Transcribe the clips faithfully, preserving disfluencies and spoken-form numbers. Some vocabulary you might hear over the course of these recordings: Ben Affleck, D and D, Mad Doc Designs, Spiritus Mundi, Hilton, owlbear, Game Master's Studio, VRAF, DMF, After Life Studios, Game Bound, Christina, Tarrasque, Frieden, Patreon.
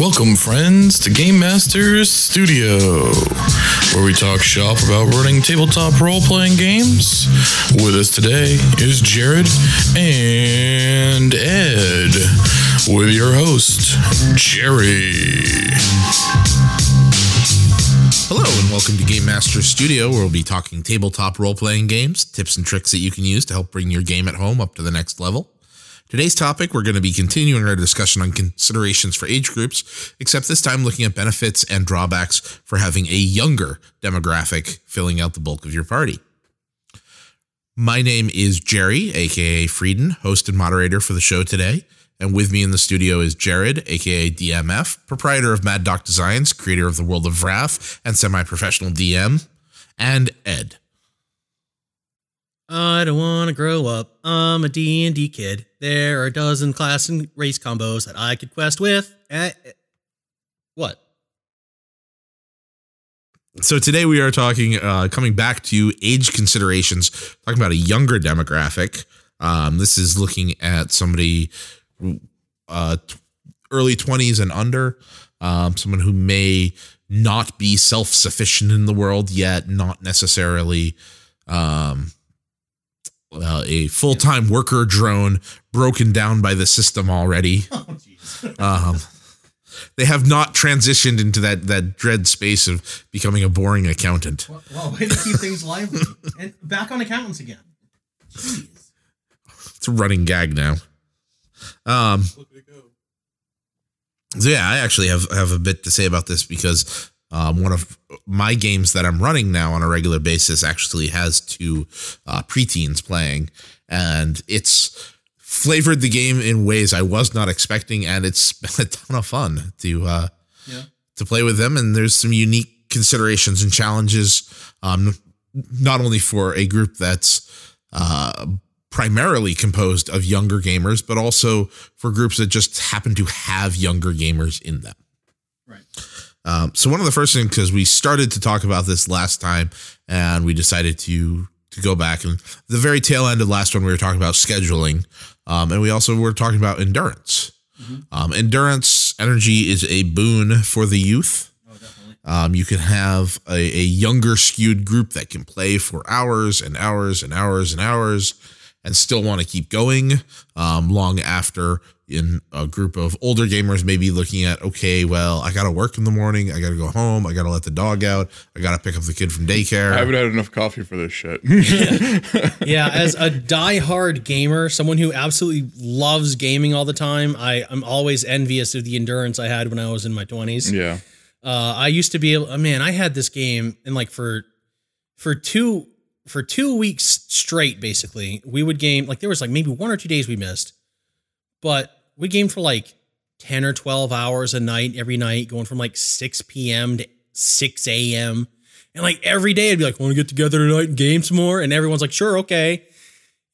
Welcome, friends, to Game Master's Studio, where we talk shop about running tabletop role-playing games. With us today is Jared and Ed, with your host, Jerry. Hello and welcome to Game Master's Studio, where we'll be talking tabletop role-playing games, tips and tricks that you can use to help bring your game at home up to the next level. Today's topic, we're going to be continuing our discussion on considerations for age groups, except this time looking at benefits and drawbacks for having a younger demographic filling out the bulk of your party. My name is Jerry, aka Frieden, host and moderator for the show today. And with me in the studio is Jared, a k a. D M F, proprietor of Mad Doc Designs, creator of the world of V R A F, and semi-professional D M, and Ed. I don't want to grow up. I'm a D and D kid. There are a dozen class and race combos that I could quest with. Eh, eh. What? So today we are talking, uh, coming back to age considerations, talking about a younger demographic. Um, this is looking at somebody... Uh, early twenties and under, um, someone who may not be self-sufficient in the world yet, not necessarily um, uh, a full-time worker drone broken down by the system already. Oh, um, they have not transitioned into that that dread space of becoming a boring accountant. Well, well way to keep things lively. And back on accountants again. Jeez. It's a running gag now. Um, so yeah, I actually have, have a bit to say about this because um, one of my games that I'm running now on a regular basis actually has two uh, preteens playing, and it's flavored the game in ways I was not expecting, and it's been a ton of fun to uh, yeah. to play with them. And there's some unique considerations and challenges, um, not only for a group that's uh, primarily composed of younger gamers, but also for groups that just happen to have younger gamers in them. Right. Um, so one of the first things, because we started to talk about this last time and we decided to, to go back, and the very tail end of last one, we were talking about scheduling. Um, and we also were talking about endurance. Mm-hmm. Um, endurance energy is a boon for the youth. Oh, definitely. Um, you can have a, a younger skewed group that can play for hours and hours and hours and hours and still want to keep going um, long after. In a group of older gamers may be looking at, okay, well, I got to work in the morning. I got to go home. I got to let the dog out. I got to pick up the kid from daycare. I haven't had enough coffee for this shit. yeah. yeah. As a diehard gamer, someone who absolutely loves gaming all the time, I, I'm always envious of the endurance I had when I was in my twenties. Yeah. Uh, I used to be able, man, I had this game and like for, for two for two weeks straight, basically, we would game, like there was like maybe one or two days we missed, but we gamed for like ten or twelve hours a night, every night, going from like six p.m. to six a.m. And like every day I'd be like, want to get together tonight and game some more. And everyone's like, sure. Okay.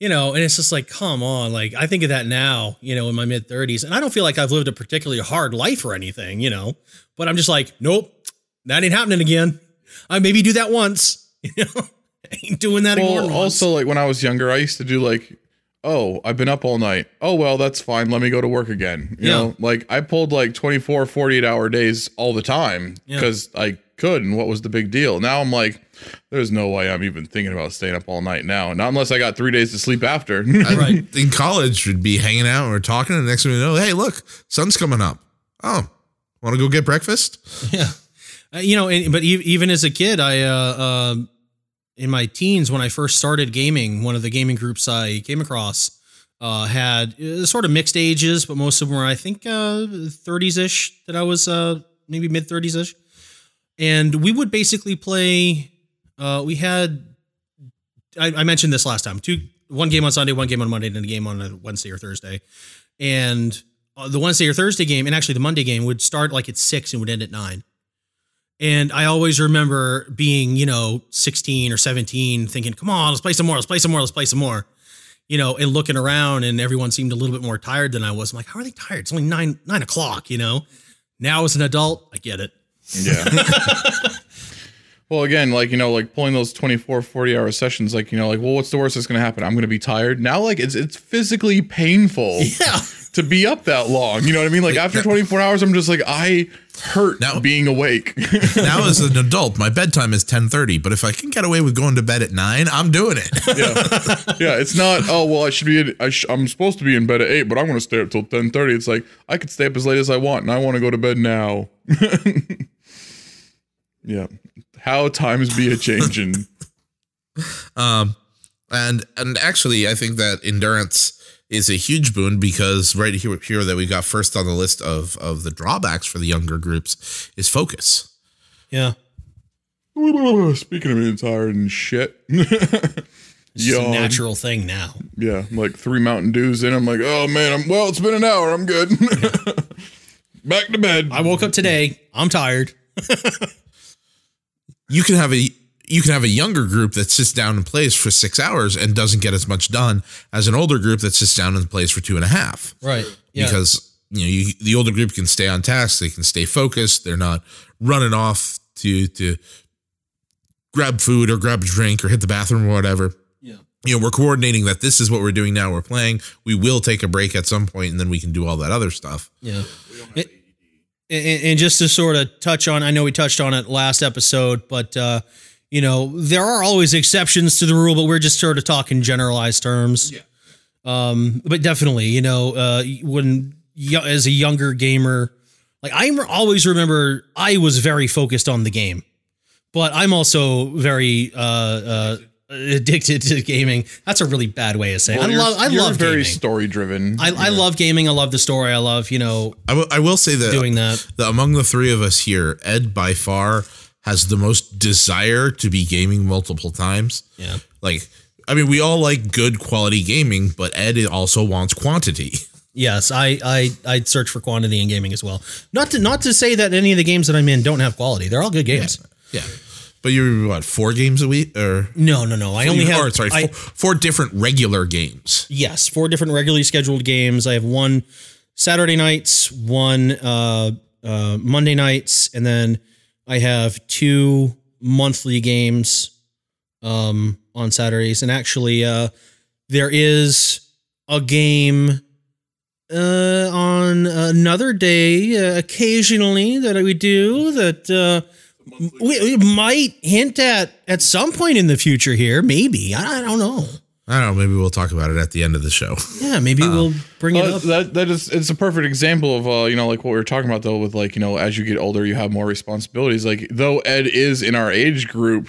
You know, and it's just like, come on. Like I think of that now, you know, in my mid thirties, and I don't feel like I've lived a particularly hard life or anything, you know, but I'm just like, nope, that ain't happening again. I maybe do that once, you know? Ain't doing that anymore. Well, also, like when I was younger, I used to do like, oh, I've been up all night. Oh, well, that's fine. Let me go to work again. You yeah. know, like I pulled like twenty-four, forty-eight hour days all the time because yeah. I could. And what was the big deal? Now I'm like, there's no way I'm even thinking about staying up all night now. Not unless I got three days to sleep after. Right. In college, we'd be hanging out and we're talking. And the next thing we know, hey, look, sun's coming up. Oh, want to go get breakfast? Yeah. Uh, you know, and, but even as a kid, I, uh, uh, in my teens, when I first started gaming, one of the gaming groups I came across uh, had uh, sort of mixed ages, but most of them were, I think, uh, thirties-ish, that I was uh, maybe mid-thirties-ish. And we would basically play, uh, we had, I, I mentioned this last time, two, one game on Sunday, one game on Monday, and a game on a Wednesday or Thursday. And uh, the Wednesday or Thursday game, and actually the Monday game, would start like at six and would end at nine. And I always remember being, you know, sixteen or seventeen, thinking, come on, let's play some more, let's play some more, let's play some more. You know, and looking around and everyone seemed a little bit more tired than I was. I'm like, how are they tired? It's only nine, nine o'clock, you know? Now as an adult, I get it. Yeah. Well, again, like, you know, like pulling those twenty-four, forty hour sessions, like, you know, like, well, what's the worst that's going to happen? I'm going to be tired. Now, like, it's it's physically painful yeah. to be up that long. You know what I mean? Like, after twenty-four hours, I'm just like, I hurt now, being awake. Now, as an adult, my bedtime is ten thirty, but if I can get away with going to bed at nine, I'm doing it. Yeah. Yeah, it's not, oh, well, I should be, in, I sh- I'm supposed to be in bed at eight, but I'm going to stay up till ten thirty. It's like, I could stay up as late as I want, and I want to go to bed now. Yeah. How times be a changing. um, and and actually, I think that endurance is a huge boon, because right here, here that we got first on the list of, of the drawbacks for the younger groups is focus. Yeah. Speaking of being tired and shit. It's a natural thing now. Yeah. I'm like three Mountain Dews in. I'm like, oh, man, I'm well, it's been an hour. I'm good. Back to bed. I woke up today. I'm tired. You can have a you can have a younger group that sits down and plays for six hours and doesn't get as much done as an older group that sits down and plays for two and a half. Right. Yeah. Because you know you, the older group can stay on task, they can stay focused, they're not running off to to grab food or grab a drink or hit the bathroom or whatever. Yeah. You know, we're coordinating that this is what we're doing now. We're playing. We will take a break at some point, and then we can do all that other stuff. Yeah. We don't have it- And just to sort of touch on, I know we touched on it last episode, but, uh, you know, there are always exceptions to the rule, but we're just sort of talking generalized terms. Yeah. Um, but definitely, you know, uh, when as a younger gamer, like I always remember I was very focused on the game, but I'm also very uh, uh, addicted to gaming. That's a really bad way of saying well, it. I love, I you're love very gaming. Story driven. I, I love gaming. I love the story. I love, you know, I, w- I will say that doing that. that among the three of us here, Ed by far has the most desire to be gaming multiple times. Yeah. Like, I mean, we all like good quality gaming, but Ed also wants quantity. Yes. I, I, I search for quantity in gaming as well. Not to, not to say that any of the games that I'm in don't have quality. They're all good games. Yeah. yeah. But you're what, four games a week or no, no, no. I only have, have sorry, I, four, four different regular games. Yes. Four different regularly scheduled games. I have one Saturday nights, one uh, uh, Monday nights. And then I have two monthly games um, on Saturdays. And actually uh, there is a game uh, on another day uh, occasionally that we do that, uh, We, we might hint at at some point in the future here. Maybe. I don't know. I don't know. Maybe we'll talk about it at the end of the show. Yeah, maybe um, we'll bring well, it up. That, that is, it's a perfect example of, uh, you know, like what we were talking about, though, with like, you know, as you get older, you have more responsibilities. Like, though Ed is in our age group,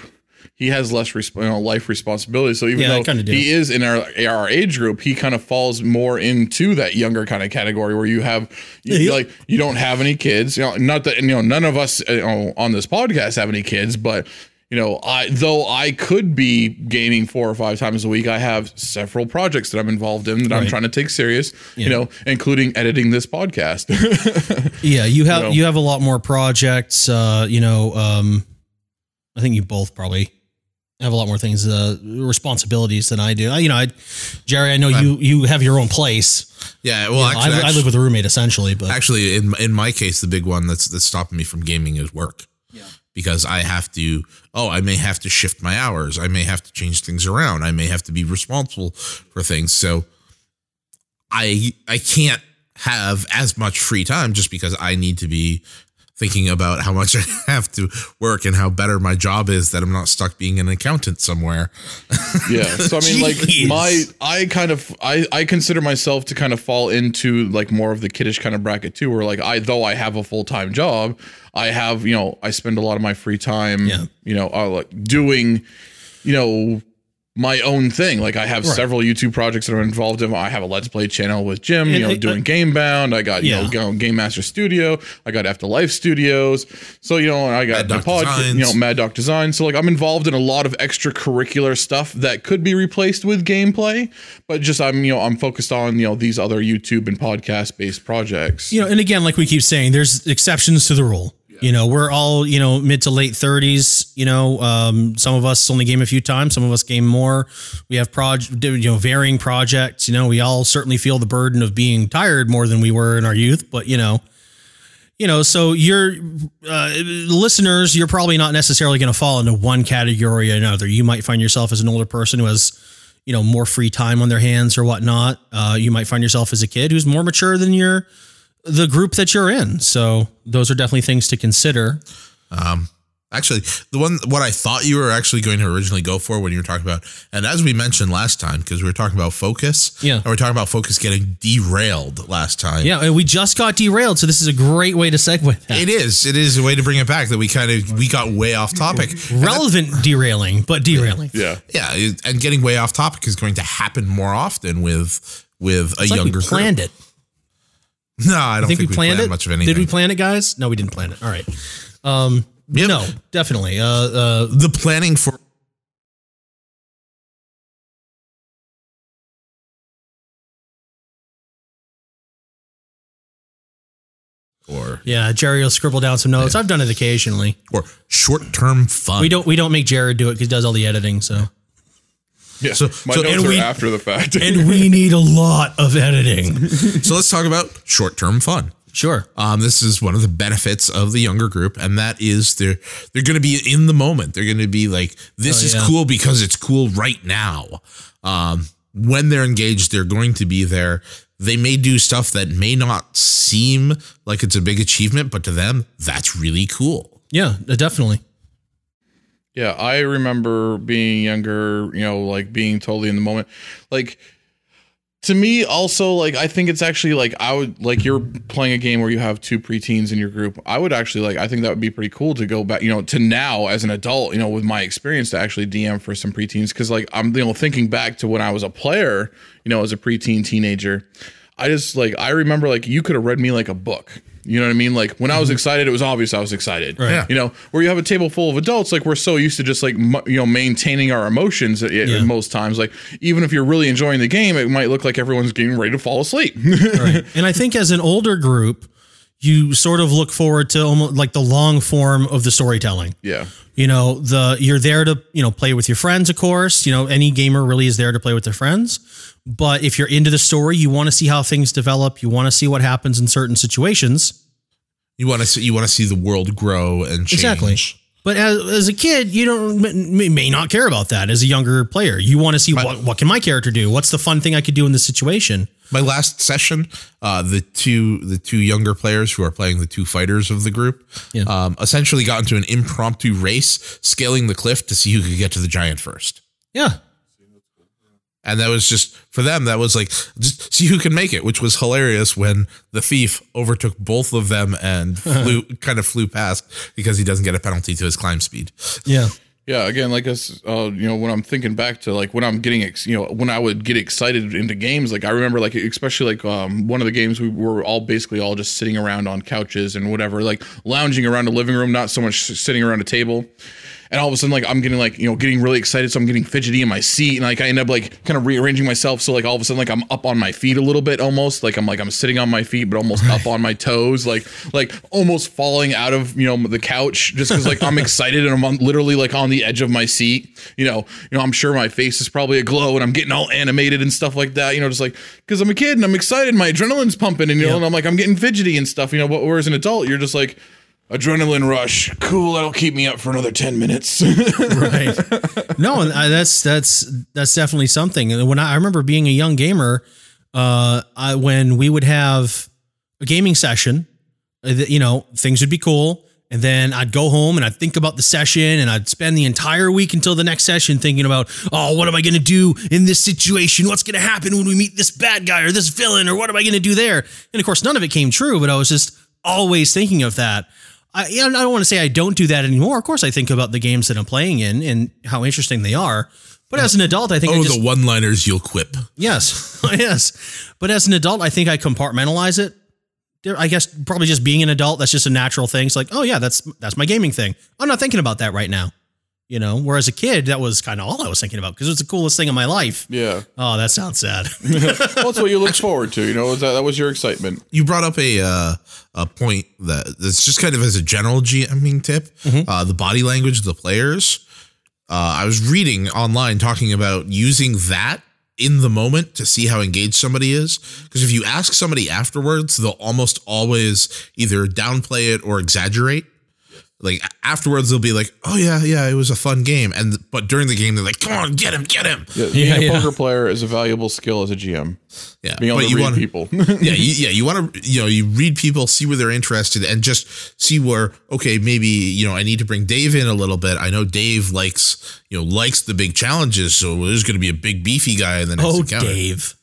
he has less resp- you know, life responsibilities. So even yeah, though he is in our our age group, he kind of falls more into that younger kind of category where you have you, yeah. like you don't have any kids. You know, not that you know none of us you know, on this podcast have any kids, but you know, I though I could be gaming four or five times a week. I have several projects that I'm involved in that right. I'm trying to take serious. Yeah. You know, including editing this podcast. yeah, you have you, know. you have a lot more projects. Uh, you know, um, I think you both probably. have a lot more things, uh, responsibilities than I do. I, you know, I, Jerry, I know I'm, you, you have your own place. Yeah. Well, you know, actually, I, actually, I live with a roommate essentially, but actually in in my case, the big one that's, that's stopping me from gaming is work. Yeah. Because I have to, oh, I may have to shift my hours. I may have to change things around. I may have to be responsible for things. So I, I can't have as much free time just because I need to be thinking about how much I have to work and how better my job is that I'm not stuck being an accountant somewhere. Yeah. So, I mean, Jeez. like my, I kind of, I, I consider myself to kind of fall into like more of the kiddish kind of bracket too, where like I, though I have a full-time job, I have, you know, I spend a lot of my free time, yeah. you know, uh, like doing, you know, my own thing. Like I have right. several YouTube projects that I'm involved in. I have a Let's Play channel with Jim, and you know, I, doing I, Game Bound. I got, yeah. you know, Game Master's Studio. I got After Life Studios. So, you know, I got Mad the Doc pod, Designs. you know, Mad Doc Designs. So like I'm involved in a lot of extracurricular stuff that could be replaced with gameplay, but just I'm, you know, I'm focused on, you know, these other YouTube and podcast based projects. You know, and again, like we keep saying, there's exceptions to the rule. You know, we're all, you know, mid to late thirties, you know, um, some of us only game a few times. Some of us game more. We have project, you know, varying projects, you know, we all certainly feel the burden of being tired more than we were in our youth. But, you know, you know, so your uh, listeners, you're probably not necessarily going to fall into one category or another. You might find yourself as an older person who has, you know, more free time on their hands or whatnot. Uh, you might find yourself as a kid who's more mature than your the group that you're in. So those are definitely things to consider. Um, actually, the one what I thought you were actually going to originally go for when you were talking about, and as we mentioned last time, because we were talking about focus, yeah, and we we're talking about focus getting derailed last time. Yeah, and we just got derailed, so this is a great way to segue that. It is. It is a way to bring it back that we kind of we got way off topic. Relevant that, derailing, but derailing. Yeah, yeah, and getting way off topic is going to happen more often with with it's a like younger. We planned group. It. No, I don't think, think we, we planned, planned it. Much of anything. Did we plan it, guys? No, we didn't plan it. All right. Um, yep. No, definitely. Uh, uh, the planning for. Or yeah, Jerry will scribble down some notes. Yeah. I've done it occasionally. Or short-term fun. We don't. We don't make Jared do it because he does all the editing. So. Yeah, so, my so, notes are we, after the fact. And we need a lot of editing. So let's talk about short-term fun. Sure. Um, this is one of the benefits of the younger group, and that is they're, they're going to be in the moment. They're going to be like, this oh, is yeah. cool because it's cool right now. Um, when they're engaged, they're going to be there. They may do stuff that may not seem like it's a big achievement, but to them, that's really cool. Yeah, definitely. Yeah, I remember being younger, you know, like being totally in the moment. Like to me also, like I think it's actually like I would like you're playing a game where you have two preteens in your group. I would actually like I think that would be pretty cool to go back, you know, to now as an adult, you know, with my experience to actually D M for some preteens, because like I'm, you know, thinking back to when I was a player, you know, as a preteen teenager. I just like I remember like you could have read me like a book. You know what I mean? Like when I was excited, it was obvious I was excited. Right. Yeah. You know, where you have a table full of adults, like we're so used to just like, mu- you know, maintaining our emotions at, yeah. at most times. Like even if you're really enjoying the game, it might look like everyone's getting ready to fall asleep. Right. And I think as an older group, you sort of look forward to almost like the long form of the storytelling. Yeah. You know, the you're there to, you know, play with your friends, of course. You know, any gamer really is there to play with their friends. But if you're into the story, you want to see how things develop. You want to see what happens in certain situations. You want to see, you want to see the world grow and change. Exactly. But as, as a kid, you don't may, may not care about that as a younger player. You want to see my, what, what can my character do? What's the fun thing I could do in this situation? My last session, uh, the two the two younger players who are playing the two fighters of the group yeah. um, essentially got into an impromptu race, scaling the cliff to see who could get to the giant first. Yeah. And that was just for them. That was like, just see who can make it, which was hilarious when the thief overtook both of them and flew, kind of flew past because he doesn't get a penalty to his climb speed. Yeah. Yeah. Again, like us, uh, you know, when I'm thinking back to like when I'm getting, ex- you know, when I would get excited into games, like I remember like, especially like um, one of the games we were all basically all just sitting around on couches and whatever, like lounging around a living room, not so much sitting around a table. And all of a sudden, like, I'm getting, like, you know, getting really excited. So I'm getting fidgety in my seat. And, like, I end up, like, kind of rearranging myself. So, like, all of a sudden, like, I'm up on my feet a little bit almost. Like, I'm, like, I'm sitting on my feet, but almost right. up on my toes. Like, like almost falling out of, you know, the couch just because, like, I'm excited. And I'm on, literally, like, on the edge of my seat. You know, you know, I'm sure my face is probably aglow. And I'm getting all animated and stuff like that. You know, just, like, because I'm a kid and I'm excited. My adrenaline's pumping. And, you yeah. know, and I'm, like, I'm getting fidgety and stuff. You know, but whereas an adult, you're just, like. Adrenaline rush. Cool. That'll keep me up for another ten minutes. Right. No, and I, that's, that's, that's definitely something. And when I, I remember being a young gamer, uh, I, when we would have a gaming session, you know, things would be cool. And then I'd go home and I'd think about the session and I'd spend the entire week until the next session thinking about, oh, what am I going to do in this situation? What's going to happen when we meet this bad guy or this villain, or what am I going to do there? And of course, none of it came true, but I was just always thinking of that. I, I don't want to say I don't do that anymore. Of course, I think about the games that I'm playing in and how interesting they are. But as an adult, I think oh, I just, the one-liners you'll quip. Yes, yes. But as an adult, I think I compartmentalize it. I guess probably just being an adult, that's just a natural thing. It's like, oh yeah, that's that's my gaming thing. I'm not thinking about that right now. You know, whereas a kid, that was kind of all I was thinking about because it was the coolest thing in my life. Yeah. Oh, that sounds sad. Well, that's what you look forward to. You know, that, that was your excitement. You brought up a uh, a point that that's just kind of as a general GMing tip, mm-hmm. uh, the body language of the players. Uh, I was reading online talking about using that in the moment to see how engaged somebody is. Because if you ask somebody afterwards, they'll almost always either downplay it or exaggerate. Like afterwards, they'll be like, "Oh yeah, yeah, it was a fun game." And but during the game, they're like, "Come on, get him, get him!" Yeah, being yeah, a yeah. poker player is a valuable skill as a G M. Yeah, being able but to you read wanna, people. yeah, you, yeah, you want to, you know, you read people, see where they're interested, and just see where okay, maybe you know, I need to bring Dave in a little bit. I know Dave likes, you know, likes the big challenges, so there's going to be a big beefy guy in the next oh, encounter. Dave.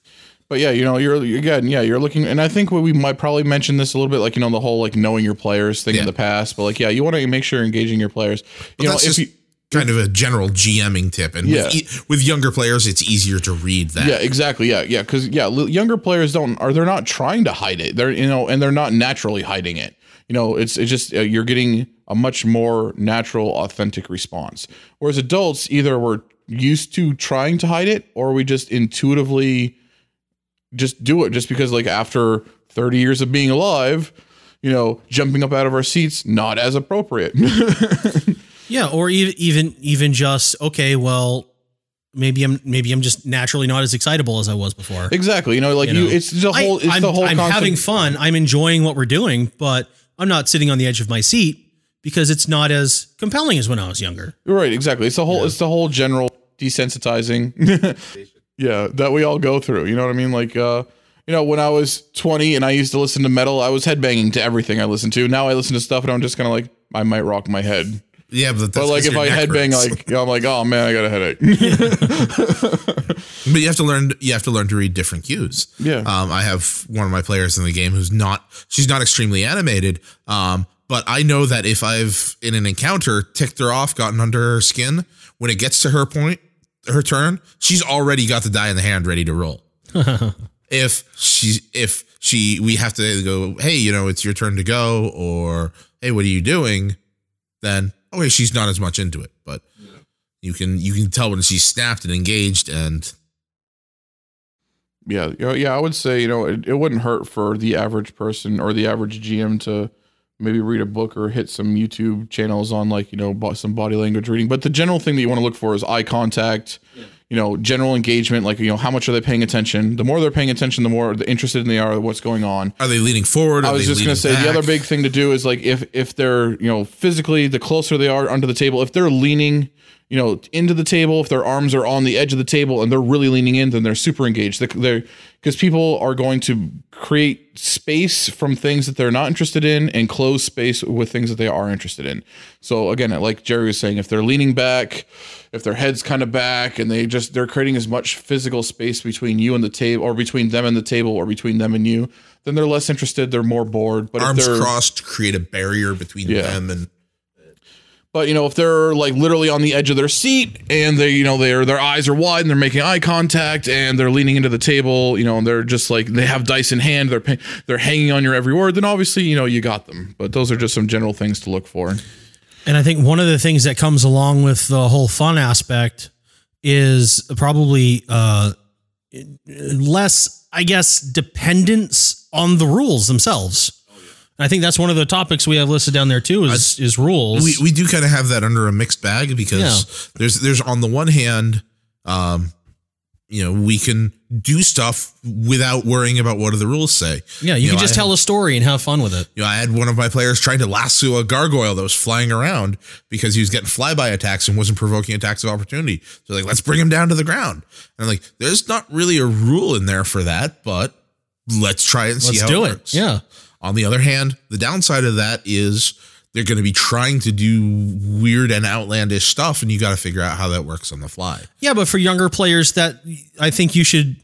But yeah, you know, you're again, yeah, you're looking, and I think what we might probably mention this a little bit, like, you know, the whole like knowing your players thing yeah. in the past, but like, yeah, you want to make sure you're engaging your players. But you that's know, just if you, kind of a general GMing tip, and yeah. with, e- with younger players, it's easier to read that. Yeah, exactly. Yeah, yeah, because yeah, younger players don't are they're not trying to hide it. They're you know, and they're not naturally hiding it. You know, it's it's just uh, you're getting a much more natural, authentic response. Whereas adults, either we're used to trying to hide it, or we just intuitively. Just do it just because like after thirty years of being alive, you know, jumping up out of our seats, not as appropriate. yeah. Or even, even, even just, okay, well, maybe I'm, maybe I'm just naturally not as excitable as I was before. Exactly. You know, like you, you know, it's the whole, it's I, the whole, I'm concept. Having fun. I'm enjoying what we're doing, but I'm not sitting on the edge of my seat because it's not as compelling as when I was younger. Right. Exactly. It's the whole, yeah. it's the whole general desensitizing. Yeah, that we all go through. You know what I mean? Like, uh, you know, when I was twenty and I used to listen to metal, I was headbanging to everything I listened to. Now I listen to stuff and I'm just kind of like, I might rock my head. Yeah, but, that's but like if I headbang, like I'm like, oh man, I got a headache. But you have to learn. You have to learn to read different cues. Yeah. Um, I have one of my players in the game who's not. She's not extremely animated. Um, but I know that if I've in an encounter ticked her off, gotten under her skin, when it gets to her point. Her turn, she's already got the die in the hand ready to roll. if she, if she, we have to go, hey, you know, it's your turn to go, or hey, what are you doing? Then, okay, she's not as much into it, but yeah. you can, you can tell when she's snapped and engaged and. Yeah. Yeah. I would say, you know, it, it wouldn't hurt for the average person or the average G M to maybe read a book or hit some YouTube channels on like, you know, some body language reading. But the general thing that you want to look for is eye contact, yeah. you know, general engagement, like, you know, how much are they paying attention? The more they're paying attention, the more interested they are in what's going on. Are they leaning forward? I was just going to say back? The other big thing to do is like if if they're, you know, physically, the closer they are under the table, if they're leaning, you know, into the table, if their arms are on the edge of the table and they're really leaning in, then they're super engaged. They're because people are going to create space from things that they're not interested in and close space with things that they are interested in. So again, like Jerry was saying, if they're leaning back, if their head's kind of back and they just, they're creating as much physical space between you and the table or between them and the table or between them and you, then they're less interested. They're more bored, but arms if crossed create a barrier between yeah. them and, but, you know, if they're like literally on the edge of their seat and they, you know, their their eyes are wide and they're making eye contact and they're leaning into the table, you know, and they're just like they have dice in hand. They're they're hanging on your every word. Then obviously, you know, you got them. But those are just some general things to look for. And I think one of the things that comes along with the whole fun aspect is probably uh, less, I guess, dependence on the rules themselves. I think that's one of the topics we have listed down there too is, I, is rules. We we do kind of have that under a mixed bag because yeah. there's there's on the one hand, um, you know, we can do stuff without worrying about what do the rules say. Yeah, you, you can know, just I tell had, a story and have fun with it. You know, I had one of my players trying to lasso a gargoyle that was flying around because he was getting flyby attacks and wasn't provoking attacks of opportunity. So like, let's bring him down to the ground. And I'm like, there's not really a rule in there for that, but let's try it and let's see how do it works. It. Yeah. On the other hand, the downside of that is they're going to be trying to do weird and outlandish stuff, and you got to figure out how that works on the fly. Yeah, but for younger players, that I think you should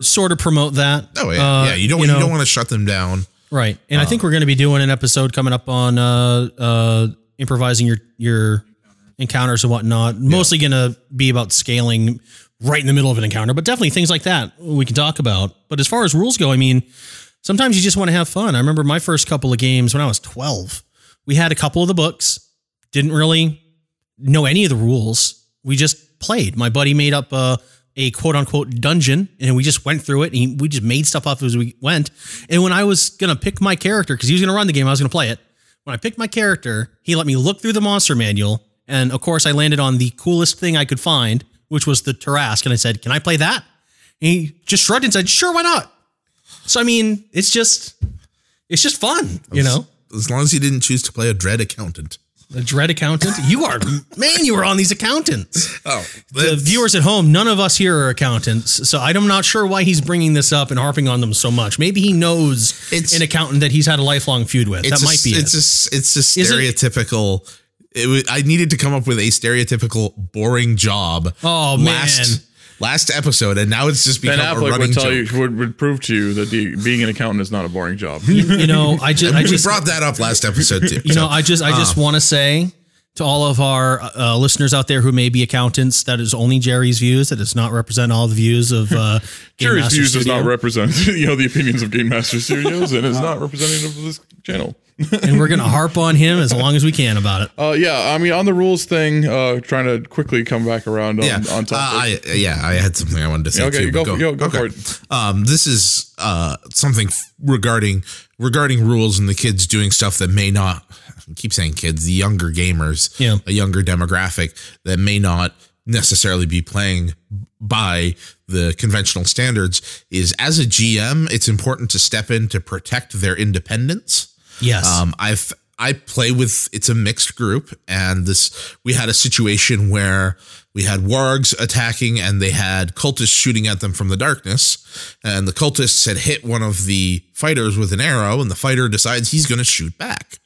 sort of promote that. Oh yeah, uh, yeah. You don't you, you know, don't want to shut them down, right? And um, I think we're going to be doing an episode coming up on uh, uh, improvising your your encounters and whatnot. Yeah. Mostly going to be about scaling right in the middle of an encounter, but definitely things like that we can talk about. But as far as rules go, I mean. Sometimes you just want to have fun. I remember my first couple of games when I was twelve, we had a couple of the books, didn't really know any of the rules. We just played. My buddy made up a, a quote unquote dungeon and we just went through it and we just made stuff up as we went. And when I was going to pick my character, because he was going to run the game, I was going to play it. When I picked my character, he let me look through the monster manual. And of course I landed on the coolest thing I could find, which was the Tarrasque. And I said, can I play that? And he just shrugged and said, sure, why not? So, I mean, it's just, it's just fun, you know? As long as you didn't choose to play a dread accountant. A dread accountant? You are, man, you were on these accountants. Oh, the viewers at home, none of us here are accountants. So I'm not sure why he's bringing this up and harping on them so much. Maybe he knows it's, an accountant that he's had a lifelong feud with. That a, might be it's it. A, it's a stereotypical... It was, I needed to come up with a stereotypical boring job. Oh last, man, last episode, and now it's just become Ben Affleck a running would tell joke. You, would, would prove to you that the, being an accountant is not a boring job. You, you know, I just I we just, brought that up last episode too. You so, know, I just I uh, just want to say to all of our uh, listeners out there who may be accountants, that is only Jerry's views. That does not represent all the views of uh, Game Jerry's Master views Studio. Does not represent you know the opinions of Game Master Studios, and is uh, not representative of this channel. And we're going to harp on him as long as we can about it. Uh, yeah, I mean, on the rules thing, uh, trying to quickly come back around on, yeah. on topic. Uh, I, yeah, I had something I wanted to say, yeah, okay, too. Go, go, go, go okay. for it. Um, this is uh, something regarding regarding rules and the kids doing stuff that may not, I keep saying kids, the younger gamers, yeah. a younger demographic that may not necessarily be playing by the conventional standards is, as a G M, it's important to step in to protect their independence. Yes. Um, I've, I play with, it's a mixed group, and this, we had a situation where we had wargs attacking and they had cultists shooting at them from the darkness, and the cultists had hit one of the fighters with an arrow, and the fighter decides he's going to shoot back.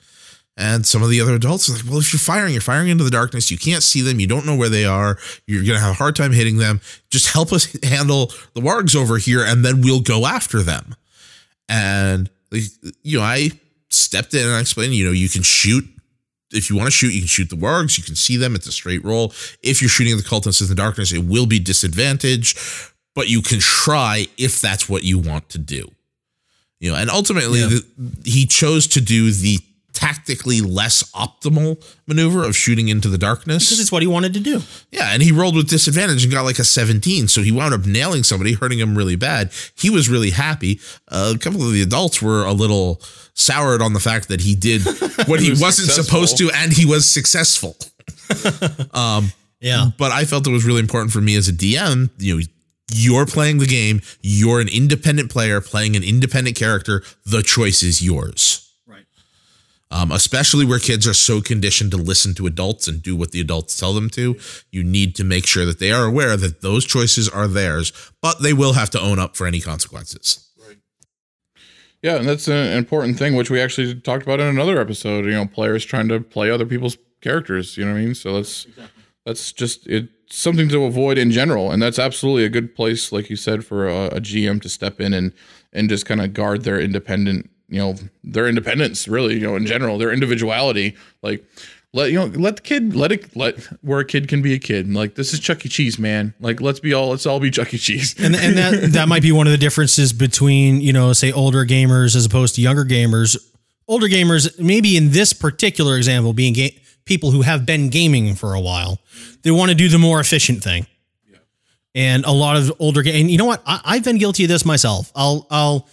And some of the other adults are like, well, if you're firing, you're firing into the darkness. You can't see them. You don't know where they are. You're going to have a hard time hitting them. Just help us handle the wargs over here, and then we'll go after them. And you know, I stepped in and I explained, you know, you can shoot. If you want to shoot, you can shoot the wargs. You can see them. It's a straight roll. If you're shooting the cultists in the darkness, it will be disadvantaged, but you can try if that's what you want to do. You know, and ultimately yeah. the, he chose to do the tactically less optimal maneuver of shooting into the darkness. Because it's what he wanted to do. Yeah, and he rolled with disadvantage and got like a seventeen, so he wound up nailing somebody, hurting him really bad. He was really happy. Uh, a couple of the adults were a little soured on the fact that he did what he, he was wasn't successful. supposed to, and he was successful. um, yeah. But I felt it was really important for me as a D M, you know, you're playing the game, you're an independent player playing an independent character, the choice is yours. Um, especially where kids are so conditioned to listen to adults and do what the adults tell them to. You need to make sure that they are aware that those choices are theirs, but they will have to own up for any consequences. Right. Yeah. And that's an important thing, which we actually talked about in another episode, you know, players trying to play other people's characters, you know what I mean? So that's, exactly. that's just, it's something to avoid in general. And that's absolutely a good place, like you said, for a, a G M to step in and, and just kind of guard their independent, you know, their independence, really, you know, in general, their individuality, like let, you know, let the kid, let it, let where a kid can be a kid. And like, this is Chuck E. Cheese, man. Like, let's be all, let's all be Chuck E. Cheese. And and that, that might be one of the differences between, you know, say older gamers as opposed to younger gamers, older gamers, maybe in this particular example, being ga- people who have been gaming for a while, they want to do the more efficient thing. Yeah. And a lot of older, ga- and you know what, I, I've been guilty of this myself. I'll, I'll,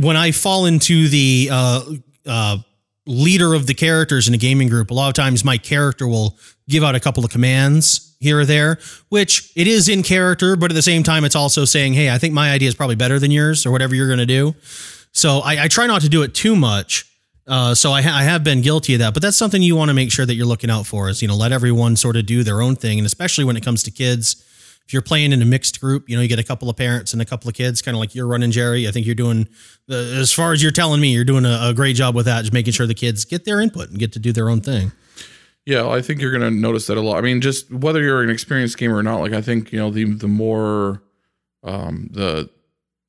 when I fall into the uh, uh, leader of the characters in a gaming group, a lot of times my character will give out a couple of commands here or there, which it is in character, but at the same time, it's also saying, hey, I think my idea is probably better than yours or whatever you're going to do. So I, I try not to do it too much. Uh, so I, ha- I have been guilty of that, but that's something you want to make sure that you're looking out for is, you know, let everyone sort of do their own thing. And especially when it comes to kids, if you're playing in a mixed group, you know, you get a couple of parents and a couple of kids, kind of like you're running, Jerry. I think you're doing, uh, as far as you're telling me, you're doing a, a great job with that, just making sure the kids get their input and get to do their own thing. Yeah, I think you're going to notice that a lot. I mean, just whether you're an experienced gamer or not, like I think, you know, the the more um, the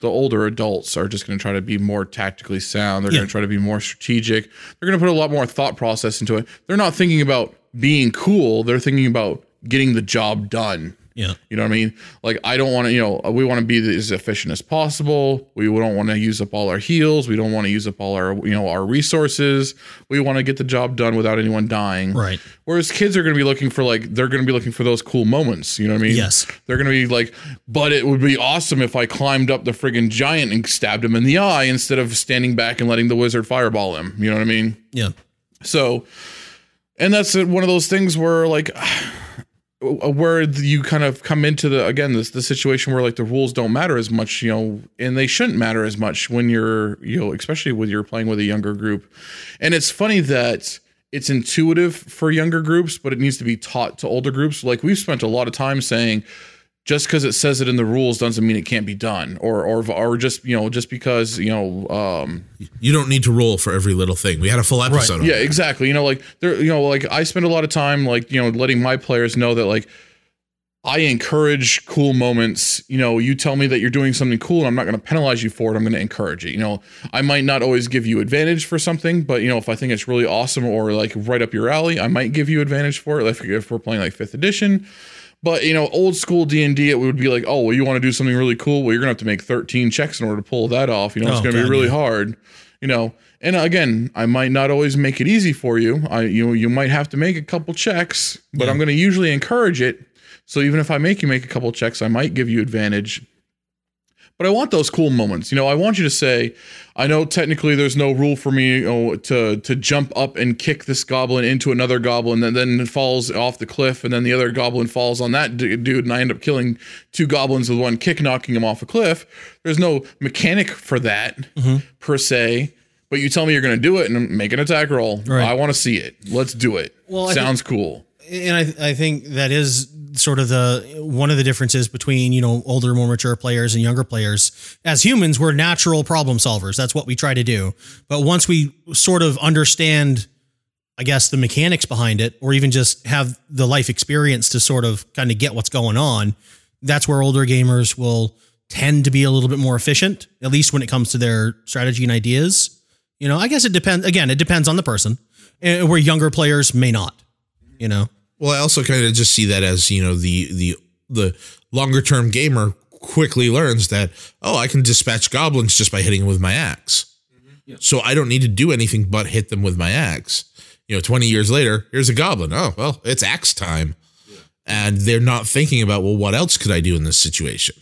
the older adults are just going to try to be more tactically sound. They're yeah. going to try to be more strategic. They're going to put a lot more thought process into it. They're not thinking about being cool. They're thinking about getting the job done. Yeah. You know what I mean? Like, I don't want to, you know, we want to be as efficient as possible. We don't want to use up all our heals. We don't want to use up all our, you know, our resources. We want to get the job done without anyone dying. Right. Whereas kids are going to be looking for like, they're going to be looking for those cool moments. You know what I mean? Yes. They're going to be like, but it would be awesome if I climbed up the friggin' giant and stabbed him in the eye instead of standing back and letting the wizard fireball him. You know what I mean? Yeah. So, and that's one of those things where like... where you kind of come into the, again, this, the situation where like the rules don't matter as much, you know, and they shouldn't matter as much when you're, you know, especially when you're playing with a younger group. And it's funny that it's intuitive for younger groups, but it needs to be taught to older groups. Like, we've spent a lot of time saying, just because it says it in the rules doesn't mean it can't be done, or or or just, you know, just because, you know, um, you don't need to roll for every little thing. We had a full episode. Right. Yeah, that. Exactly. You know, like there, you know, like I spend a lot of time, like, you know, letting my players know that, like, I encourage cool moments. You know, you tell me that you're doing something cool and I'm not going to penalize you for it. I'm going to encourage it. You know, I might not always give you advantage for something, but, you know, if I think it's really awesome or like right up your alley, I might give you advantage for it. Like if we're playing like fifth edition. But, you know, old school D and D, it would be like, oh, well, you want to do something really cool? Well, you're going to have to make thirteen checks in order to pull that off. You know, oh, it's going to be really yeah. hard, you know. And again, I might not always make it easy for you. I, you know, you might have to make a couple checks, but yeah. I'm going to usually encourage it. So even if I make you make a couple checks, I might give you advantage. But I want those cool moments. You know, I want you to say, I know technically there's no rule for me, you know, to to jump up and kick this goblin into another goblin and then falls off the cliff, and then the other goblin falls on that dude and I end up killing two goblins with one kick, knocking him off a cliff. There's no mechanic for that mm-hmm. per se, but you tell me you're going to do it and make an attack roll. Right. I want to see it. Let's do it. Well, Sounds I think, cool. And I, th- I think that is sort of the one of the differences between, you know, older, more mature players and younger players. As humans, we're natural problem solvers. That's what we try to do. But once we sort of understand, I guess, the mechanics behind it, or even just have the life experience to sort of kind of get what's going on, that's where older gamers will tend to be a little bit more efficient, at least when it comes to their strategy and ideas. You know, I guess it depends. Again, it depends on the person, and where younger players may not, you know. Well, I also kind of just see that as, you know, the the the longer term gamer quickly learns that, oh, I can dispatch goblins just by hitting them with my axe. Mm-hmm. Yeah. So I don't need to do anything but hit them with my axe. You know, twenty years later, here's a goblin. Oh, well, it's axe time. Yeah. And they're not thinking about, well, what else could I do in this situation?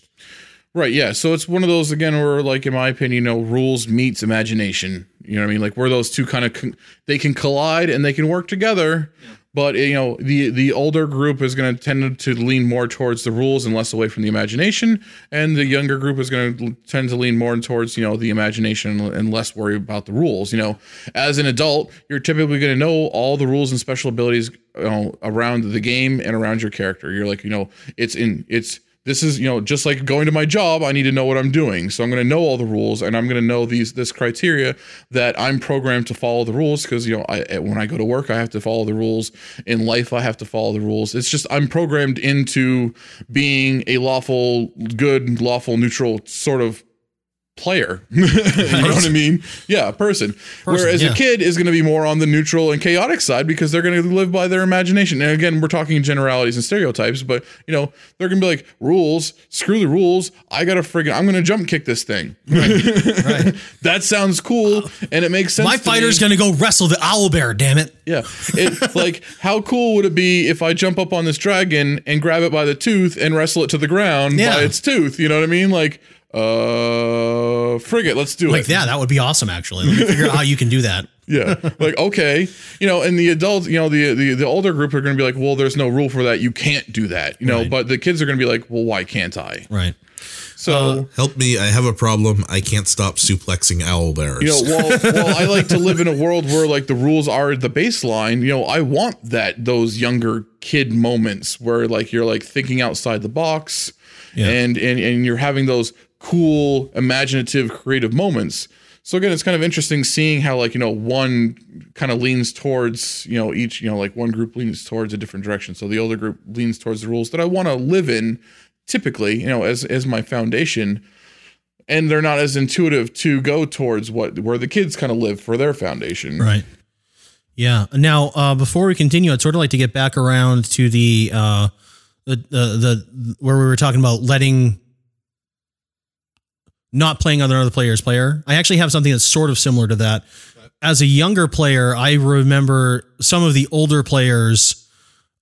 Right. Yeah. So it's one of those, again, where, like, in my opinion, you know, rules meets imagination. You know what I mean? Like, where those two kind of con- they can collide and they can work together. Yeah. But, you know, the, the older group is going to tend to lean more towards the rules and less away from the imagination. And the younger group is going to tend to lean more towards, you know, the imagination and less worry about the rules. You know, as an adult, you're typically going to know all the rules and special abilities, you know, around the game and around your character. You're like, you know, it's in it's. This is, you know, just like going to my job, I need to know what I'm doing. So I'm going to know all the rules, and I'm going to know these this criteria that I'm programmed to follow the rules, because, you know, I, when I go to work, I have to follow the rules. In life, I have to follow the rules. It's just I'm programmed into being a lawful, good, lawful, neutral sort of player. You know what I mean? Yeah, person. person Whereas yeah. a kid is going to be more on the neutral and chaotic side, because they're going to live by their imagination. And again, we're talking generalities and stereotypes, but, you know, they're going to be like, rules, screw the rules. I got to friggin', I'm going to jump kick this thing. Right. Right. That sounds cool. Uh, and it makes sense. My fighter's going to go wrestle the owlbear, damn it. Yeah. It, like, how cool would it be if I jump up on this dragon and grab it by the tooth and wrestle it to the ground yeah. by its tooth? You know what I mean? Like, Uh, frigate, let's do like, it. Like, yeah, that would be awesome, actually. Let me figure out how you can do that. Yeah. Like, okay. You know, and the adults, you know, the, the, the older group are going to be like, well, there's no rule for that. You can't do that. You know, right. But the kids are going to be like, well, why can't I? Right. So uh, help me. I have a problem. I can't stop suplexing owl bears. You know, well, well, I like to live in a world where, like, the rules are the baseline. You know, I want that, those younger kid moments where, like, you're like thinking outside the box yeah. and, and, and you're having those cool, imaginative, creative moments. So again, it's kind of interesting seeing how, like, you know, one kind of leans towards, you know, each, you know, like one group leans towards a different direction. So the older group leans towards the rules that I want to live in typically, you know, as, as my foundation, and they're not as intuitive to go towards what, where the kids kind of live for their foundation. Right. Yeah. Now, uh, before we continue, I'd sort of like to get back around to the, uh, the, the, the where we were talking about letting, not playing on another player's player. I actually have something that's sort of similar to that. As a younger player, I remember some of the older players,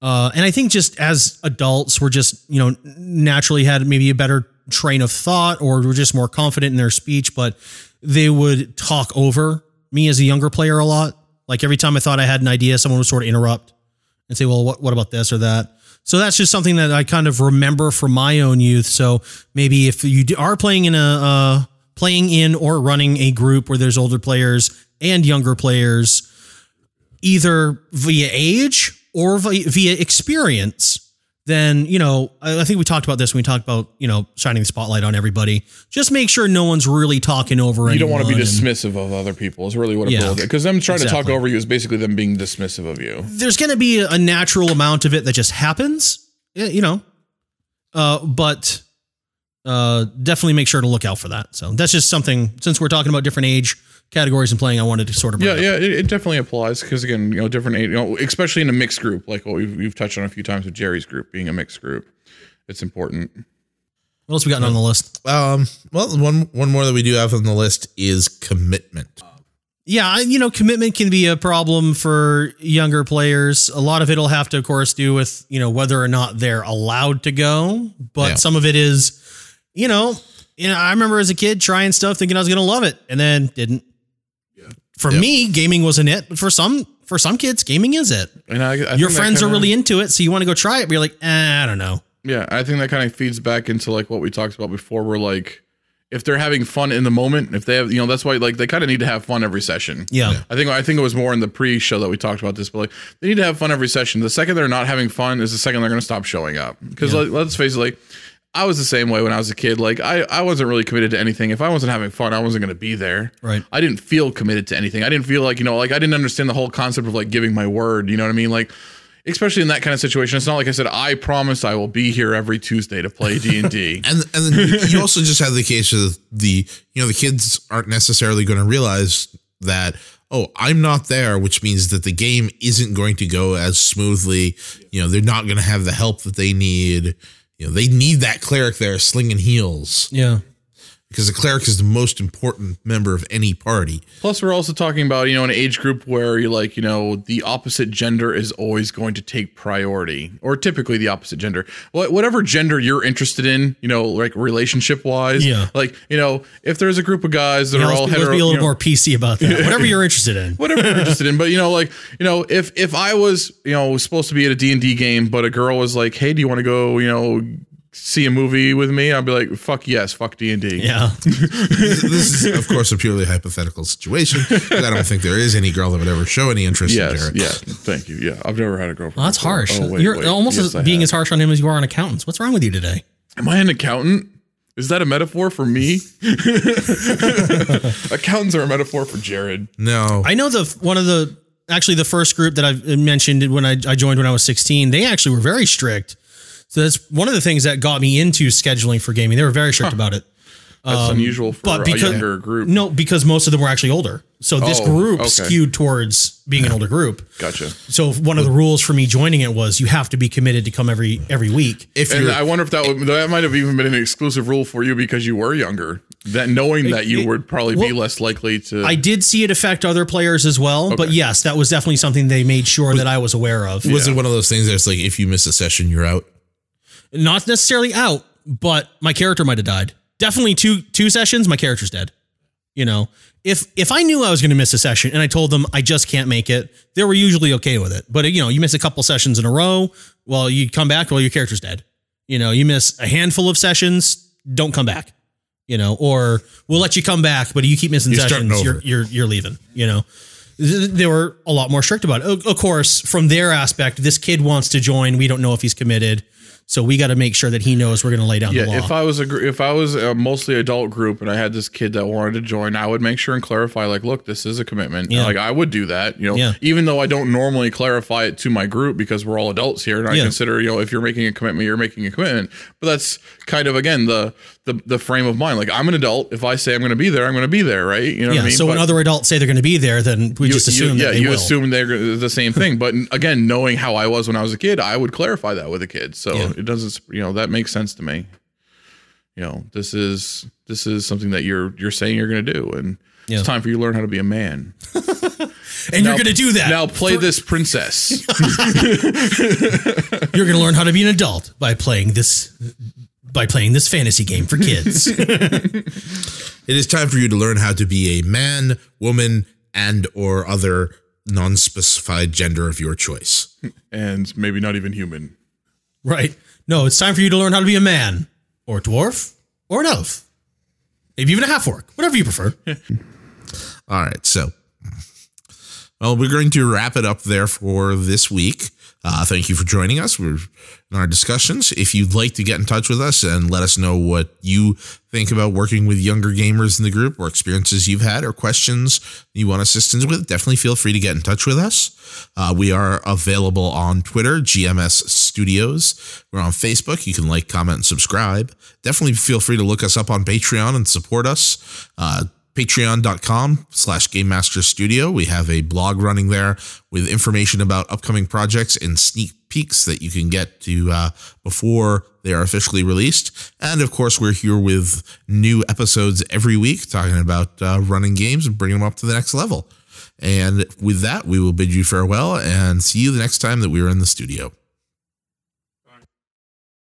uh, and I think just as adults, we're just, you know, naturally had maybe a better train of thought, or were just more confident in their speech, but they would talk over me as a younger player a lot. Like, every time I thought I had an idea, someone would sort of interrupt and say, well, what, what about this or that? So that's just something that I kind of remember from my own youth. So maybe if you are playing in a uh, playing in or running a group where there's older players and younger players, either via age or via experience, then, you know, I think we talked about this when we talked about, you know, shining the spotlight on everybody. Just make sure no one's really talking over anyone. You don't want to be dismissive and, of other people is really what it yeah, boils down to. Because them trying exactly. to talk over you is basically them being dismissive of you. There's going to be a natural amount of it that just happens, you know, uh, but uh, definitely make sure to look out for that. So that's just something, since we're talking about different age categories and playing, I wanted to sort of bring yeah up. yeah it, it definitely applies because, again, you know, different age, you know, especially in a mixed group like what we've, we've touched on a few times with Jerry's group being a mixed group, it's important. What else we got um, on the list? Um, well, one one more that we do have on the list is commitment. Yeah, you know, commitment can be a problem for younger players. A lot of it'll have to, of course, do with, you know, whether or not they're allowed to go, but yeah. some of it is, you know, you know, I remember as a kid trying stuff thinking I was going to love it and then didn't. For yep. me, gaming wasn't it, but for some for some kids, gaming is it. And I, I your friends kinda, are really into it, so you want to go try it, but you're like, eh, I don't know. Yeah, I think that kind of feeds back into like what we talked about before. We're like, if they're having fun in the moment, if they have, you know, that's why like they kind of need to have fun every session. Yeah, I think I think it was more in the pre-show that we talked about this, but like they need to have fun every session. The second they're not having fun is the second they're going to stop showing up. Because yeah. like, let's face it, like. I was the same way when I was a kid. Like I, I wasn't really committed to anything. If I wasn't having fun, I wasn't going to be there. Right. I didn't feel committed to anything. I didn't feel like, you know, like I didn't understand the whole concept of like giving my word. You know what I mean? Like, especially in that kind of situation, it's not like I said, I promise I will be here every Tuesday to play D and D. And and then you also just have the case of the, you know, the kids aren't necessarily going to realize that, oh, I'm not there, which means that the game isn't going to go as smoothly. You know, they're not going to have the help that they need. You know, they need that cleric there slinging heals. Yeah. Because the cleric is the most important member of any party. Plus, we're also talking about, you know, an age group where you're like, you know, the opposite gender is always going to take priority, or typically the opposite gender. Whatever gender you're interested in, you know, like relationship wise. Yeah. Like, you know, if there's a group of guys that yeah, are all hetero. Let's be a little you know, more P C about that. Whatever you're interested in. Whatever you're interested in. But, you know, like, you know, if if I was, you know, supposed to be at a D and D game, but a girl was like, hey, do you want to go, you know, see a movie with me? I'll be like, fuck yes, fuck D and D. Yeah. This is, of course, a purely hypothetical situation. I don't think there is any girl that would ever show any interest yes, in Jared. Yeah, thank you. Yeah, I've never had a girlfriend. Well, that's before. Harsh. Oh, wait, You're wait. almost yes, as being have. as harsh on him as you are on accountants. What's wrong with you today? Am I an accountant? Is that a metaphor for me? Accountants are a metaphor for Jared. No. I know the one of the, actually the first group that I've mentioned when I, I joined when I was sixteen, they actually were very strict. So that's one of the things that got me into scheduling for gaming. They were very strict huh. about it. That's um, unusual for but because, a younger group. No, because most of them were actually older. So this oh, group okay. skewed towards being an older group. Gotcha. So one of the rules for me joining it was you have to be committed to come every every week. If and I wonder if that would, that might have even been an exclusive rule for you because you were younger. That knowing it, that you it, would probably well, be less likely to. I did see it affect other players as well, okay. but yes, that was definitely something they made sure was, that I was aware of. Was yeah. it one of those things that's like if you miss a session, you're out? Not necessarily out, but my character might have died. Definitely two two sessions, my character's dead. You know, if if I knew I was going to miss a session and I told them I just can't make it, they were usually okay with it. But, you know, you miss a couple sessions in a row, well, you come back, well, your character's dead. You know, you miss a handful of sessions, don't come back. You know, or we'll let you come back, but if you keep missing you're sessions, you're, you're you're leaving. You know, they were a lot more strict about it. Of course, from their aspect, this kid wants to join. We don't know if he's committed. So we got to make sure that he knows we're going to lay down yeah, the law. If I was a if I was a mostly adult group and I had this kid that wanted to join, I would make sure and clarify like, look, this is a commitment. Yeah. Like I would do that, you know, yeah. even though I don't normally clarify it to my group because we're all adults here, and I yeah. consider, you know, if you're making a commitment, you're making a commitment. But that's kind of again the the, the frame of mind. Like I'm an adult. If I say I'm going to be there, I'm going to be there, right? You know yeah, what I mean? So but when other adults say they're going to be there, then we you, just assume you, yeah, that they you will. assume they're the same thing. But again, knowing how I was when I was a kid, I would clarify that with a kid. So. Yeah. It doesn't, you know, that makes sense to me. You know, this is, this is something that you're, you're saying you're going to do. And yeah. it's time for you to learn how to be a man. And now, you're going to do that. Now play for- this princess. You're going to learn how to be an adult by playing this, by playing this fantasy game for kids. It is time for you to learn how to be a man, woman, and or other non-specified gender of your choice. And maybe not even human. Right. No, it's time for you to learn how to be a man or a dwarf or an elf. Maybe even a half-orc. Whatever you prefer. All right. So, well, we're going to wrap it up there for this week. Uh, thank you for joining us. We're in our discussions. If you'd like to get in touch with us and let us know what you think about working with younger gamers in the group or experiences you've had or questions you want assistance with, definitely feel free to get in touch with us. Uh, we are available on Twitter, G M S Studios. We're on Facebook. You can like, comment, and subscribe. Definitely feel free to look us up on Patreon and support us. Uh, Patreon.com slash Game Master Studio. We have a blog running there with information about upcoming projects and sneak peeks that you can get to uh, before they are officially released. And of course, we're here with new episodes every week talking about uh, running games and bringing them up to the next level. And with that, we will bid you farewell and see you the next time that we are in the studio.